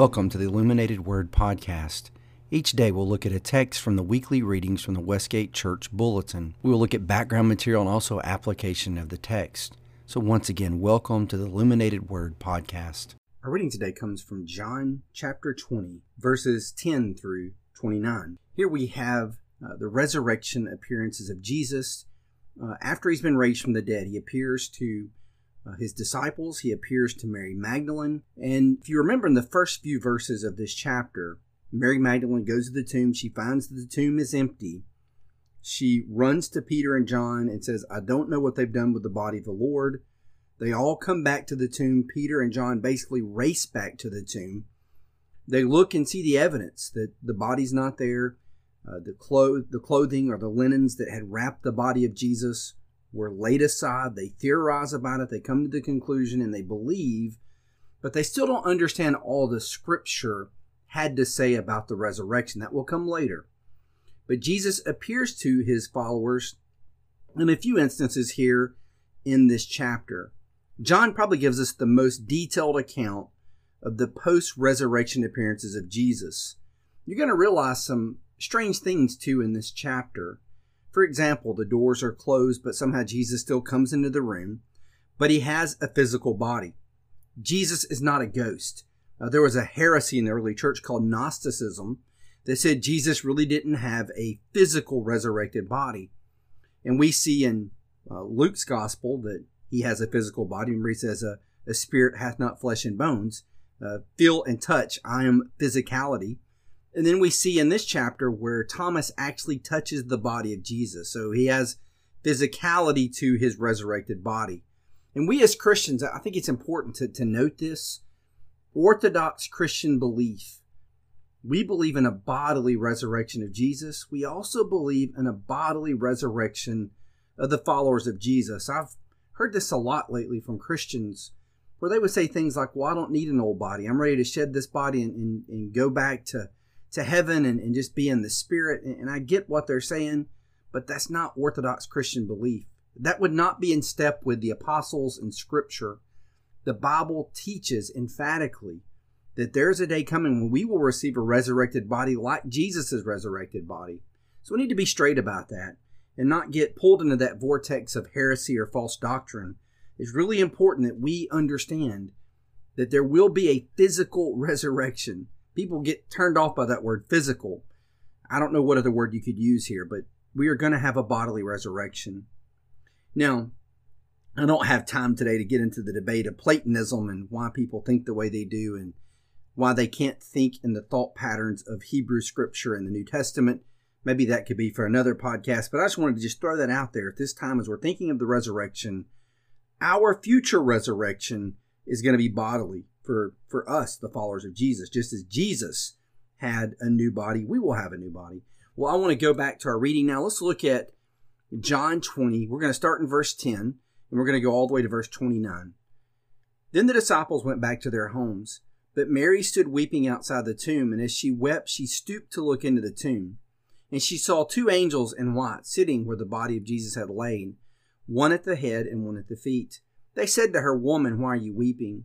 Welcome to the Illuminated Word podcast. Each day we'll look at a text from the weekly readings from the Westgate Church Bulletin. We will look at background material and also application of the text. So once again, welcome to the Illuminated Word podcast. Our reading today comes from John chapter 20, verses 10 through 29. Here we have the resurrection appearances of Jesus. After he's been raised from the dead, he appears to his disciples, he appears to Mary Magdalene. And if you remember in the first few verses of this chapter, Mary Magdalene goes to the tomb. She finds that the tomb is empty. She runs to Peter and John and says, I don't know what they've done with the body of the Lord. They all come back to the tomb. Peter and John basically race back to the tomb. They look and see the evidence that the body's not there. The clothing or the linens that had wrapped the body of Jesus were laid aside. They theorize about it. They come to the conclusion and they believe, but they still don't understand all the scripture had to say about the resurrection. That will come later. But Jesus appears to his followers in a few instances here in this chapter. John probably gives us the most detailed account of the post-resurrection appearances of Jesus. You're going to realize some strange things too in this chapter. For example, the doors are closed, but somehow Jesus still comes into the room, but he has a physical body. Jesus is not a ghost. There was a heresy in the early church called Gnosticism that said Jesus really didn't have a physical resurrected body. And we see in Luke's gospel that he has a physical body. Remember, he says, a spirit hath not flesh and bones. Feel and touch, I am physicality. And then we see in this chapter where Thomas actually touches the body of Jesus. So he has physicality to his resurrected body. And we as Christians, I think it's important to note this. Orthodox Christian belief, we believe in a bodily resurrection of Jesus. We also believe in a bodily resurrection of the followers of Jesus. I've heard this a lot lately from Christians where they would say things like, well, I don't need an old body. I'm ready to shed this body and go back to heaven and just be in the spirit. And I get what they're saying, but that's not Orthodox Christian belief. That would not be in step with the apostles and scripture. The Bible teaches emphatically that there's a day coming when we will receive a resurrected body like Jesus' resurrected body. So we need to be straight about that and not get pulled into that vortex of heresy or false doctrine. It's really important that we understand that there will be a physical resurrection. People get turned off by that word physical. I don't know what other word you could use here, but we are going to have a bodily resurrection. Now, I don't have time today to get into the debate of Platonism and why people think the way they do and why they can't think in the thought patterns of Hebrew Scripture and the New Testament. Maybe that could be for another podcast, but I just wanted to just throw that out there. At this time, as we're thinking of the resurrection, our future resurrection is going to be bodily. For us, the followers of Jesus, just as Jesus had a new body, we will have a new body. Well, I want to go back to our reading now. Let's look at John 20. We're going to start in verse 10, and we're going to go all the way to verse 29. Then the disciples went back to their homes, but Mary stood weeping outside the tomb, and as she wept, she stooped to look into the tomb. And she saw two angels in white sitting where the body of Jesus had lain, one at the head and one at the feet. They said to her, Woman, why are you weeping?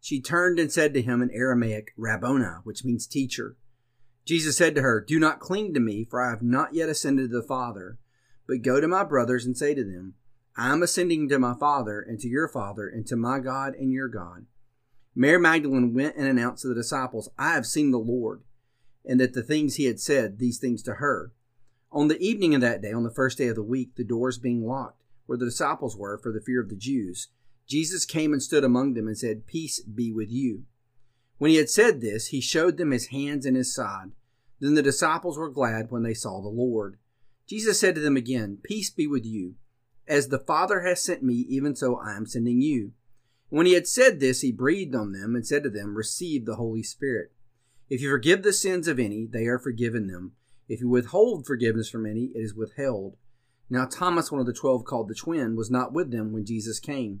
She turned and said to him in Aramaic, Rabboni, which means teacher. Jesus said to her, Do not cling to me, for I have not yet ascended to the Father, but go to my brothers and say to them, I am ascending to my Father and to your Father and to my God and your God. Mary Magdalene went and announced to the disciples, I have seen the Lord, and that the things he had said, these things to her. On the evening of that day, on the first day of the week, the doors being locked, where the disciples were for the fear of the Jews, Jesus came and stood among them and said, Peace be with you. When he had said this, he showed them his hands and his side. Then the disciples were glad when they saw the Lord. Jesus said to them again, Peace be with you. As the Father has sent me, even so I am sending you. When he had said this, he breathed on them and said to them, Receive the Holy Spirit. If you forgive the sins of any, they are forgiven them. If you withhold forgiveness from any, it is withheld. Now Thomas, one of the 12 called the twin, was not with them when Jesus came.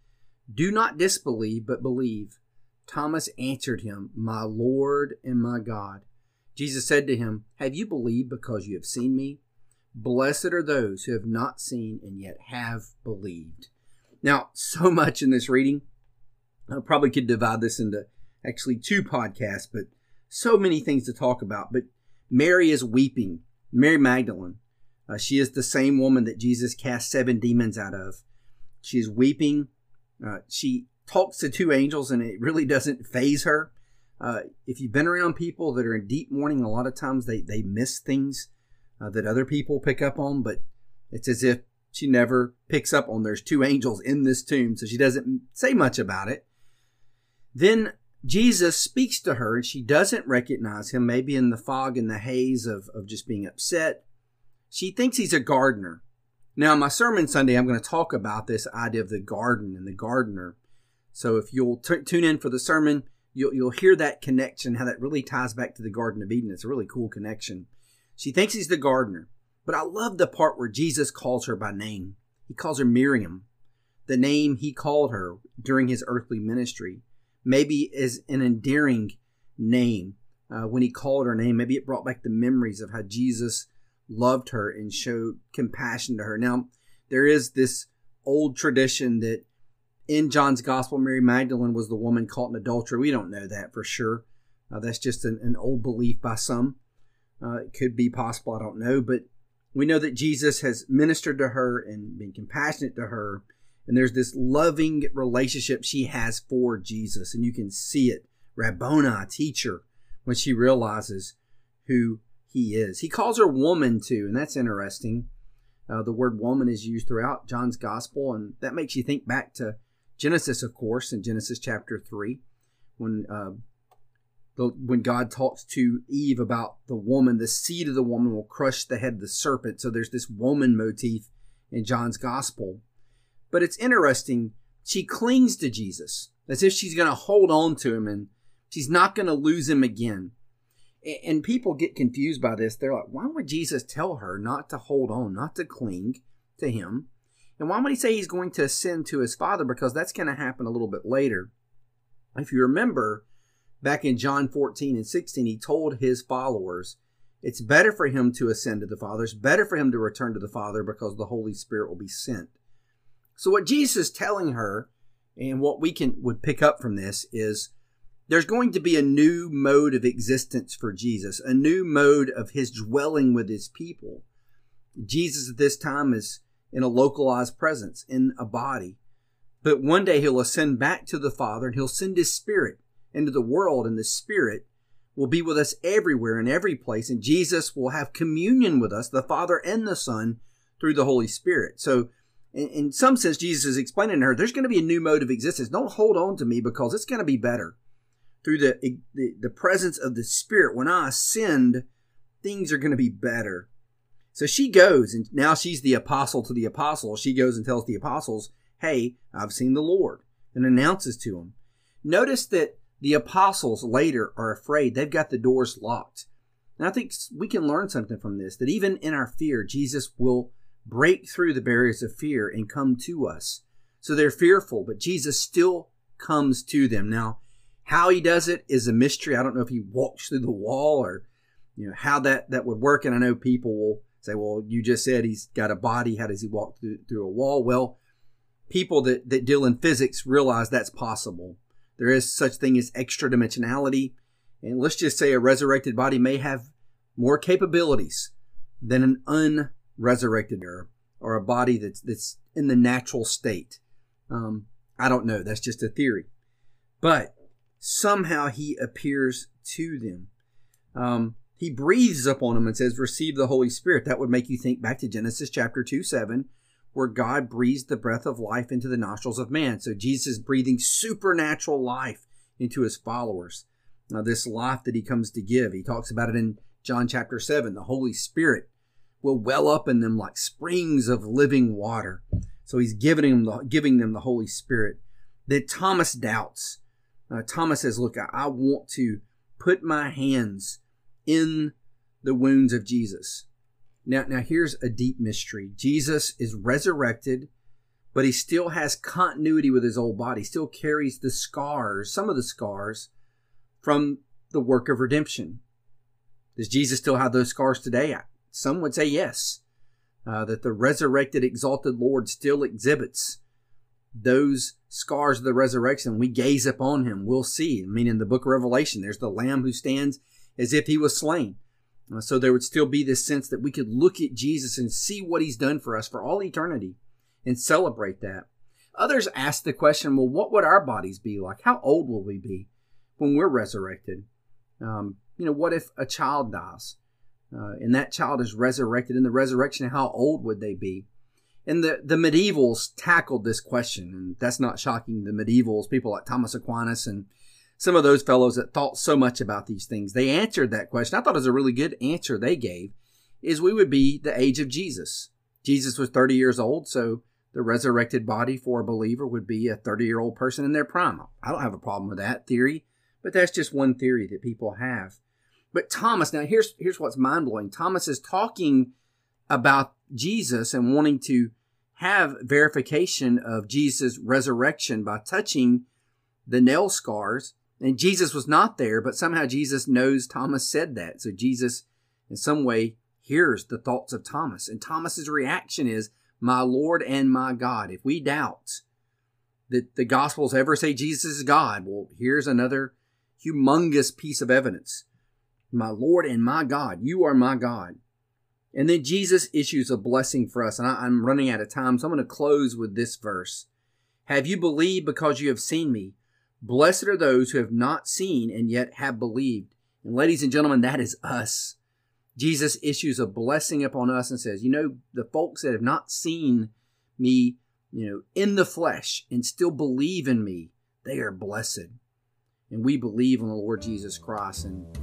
Do not disbelieve, but believe." Thomas answered him, "My Lord and my God." Jesus said to him, "Have you believed because you have seen me? Blessed are those who have not seen and yet have believed." Now, so much in this reading. I probably could divide this into actually 2 podcasts, but so many things to talk about. But Mary is weeping. Mary Magdalene. She is the same woman that Jesus cast 7 demons out of. She is weeping. She talks to 2 angels, and it really doesn't faze her. If you've been around people that are in deep mourning, a lot of times they miss things that other people pick up on, but it's as if she never picks up on there's 2 angels in this tomb, so she doesn't say much about it. Then Jesus speaks to her, and she doesn't recognize him, maybe in the fog and the haze of just being upset. She thinks he's a gardener. Now, in my sermon Sunday, I'm going to talk about this idea of the garden and the gardener. So if you'll tune in for the sermon, you'll hear that connection, how that really ties back to the Garden of Eden. It's a really cool connection. She thinks he's the gardener. But I love the part where Jesus calls her by name. He calls her Miriam, the name he called her during his earthly ministry. Maybe is an endearing name. When he called her name, maybe it brought back the memories of how Jesus loved her and showed compassion to her. Now, there is this old tradition that in John's Gospel, Mary Magdalene was the woman caught in adultery. We don't know that for sure. That's just an old belief by some. It could be possible, I don't know. But we know that Jesus has ministered to her and been compassionate to her. And there's this loving relationship she has for Jesus. And you can see it, Rabboni, teacher, when she realizes who he is. He calls her woman too, and that's interesting. The word woman is used throughout John's Gospel, and that makes you think back to Genesis, of course, in Genesis chapter 3, when God talks to Eve about the woman, the seed of the woman will crush the head of the serpent. So there's this woman motif in John's Gospel. But it's interesting, she clings to Jesus as if she's going to hold on to him and she's not going to lose him again. And people get confused by this. They're like, why would Jesus tell her not to hold on, not to cling to him? And why would he say he's going to ascend to his Father? Because that's going to happen a little bit later. If you remember, back in John 14 and 16, he told his followers, it's better for him to ascend to the Father. It's better for him to return to the Father because the Holy Spirit will be sent. So what Jesus is telling her, and what we would pick up from this, is there's going to be a new mode of existence for Jesus, a new mode of his dwelling with his people. Jesus at this time is in a localized presence, in a body. But one day he'll ascend back to the Father, and he'll send his Spirit into the world, and the Spirit will be with us everywhere and every place, and Jesus will have communion with us, the Father and the Son, through the Holy Spirit. So in some sense, Jesus is explaining to her, there's going to be a new mode of existence. Don't hold on to me because it's going to be better. Through the presence of the Spirit, when I ascend, things are going to be better. So she goes, and now she's the apostle to the apostles. She goes and tells the apostles, hey, I've seen the Lord, and announces to them. Notice that the apostles later are afraid. They've got the doors locked. And I think we can learn something from this, that even in our fear, Jesus will break through the barriers of fear and come to us. So they're fearful, but Jesus still comes to them. Now, how he does it is a mystery. I don't know if he walks through the wall or how that would work. And I know people will say, well, you just said he's got a body. How does he walk through a wall? Well, people that deal in physics realize that's possible. There is such thing as extra dimensionality. And let's just say a resurrected body may have more capabilities than an resurrected or a body that's in the natural state. I don't know. That's just a theory. But somehow he appears to them. He breathes upon them and says, receive the Holy Spirit. That would make you think back to Genesis chapter 2:7, where God breathes the breath of life into the nostrils of man. So Jesus is breathing supernatural life into his followers. Now, this life that he comes to give, he talks about it in John chapter 7. The Holy Spirit will well up in them like springs of living water. So he's giving them the Holy Spirit. That Thomas doubts. Thomas says, look, I want to put my hands in the wounds of Jesus. Now here's a deep mystery. Jesus is resurrected, but he still has continuity with his old body. He still carries the scars, some of the scars, from the work of redemption. Does Jesus still have those scars today? Some would say yes, that the resurrected, exalted Lord still exhibits those scars of the resurrection. We gaze upon him, we'll see. I mean, in the book of Revelation, there's the Lamb who stands as if he was slain. So there would still be this sense that we could look at Jesus and see what he's done for us for all eternity and celebrate that. Others ask the question, well, what would our bodies be like? How old will we be when we're resurrected? What if a child dies and that child is resurrected in the resurrection? How old would they be? And the medievals tackled this question, and that's not shocking. The medievals, people like Thomas Aquinas and some of those fellows that thought so much about these things, they answered that question. I thought it was a really good answer they gave, is we would be the age of Jesus. Jesus was 30 years old, so the resurrected body for a believer would be a 30-year-old person in their prime. I don't have a problem with that theory, but that's just one theory that people have. But Thomas, now here's what's mind-blowing. Thomas is talking about Jesus and wanting to have verification of Jesus' resurrection by touching the nail scars. And Jesus was not there, but somehow Jesus knows Thomas said that. So Jesus, in some way, hears the thoughts of Thomas. And Thomas's reaction is, my Lord and my God. If we doubt that the Gospels ever say Jesus is God, well, here's another humongous piece of evidence. My Lord and my God, you are my God. And then Jesus issues a blessing for us. And I'm running out of time, so I'm going to close with this verse. Have you believed because you have seen me? Blessed are those who have not seen and yet have believed. And ladies and gentlemen, that is us. Jesus issues a blessing upon us and says, the folks that have not seen me, in the flesh and still believe in me, they are blessed. And we believe in the Lord Jesus Christ. And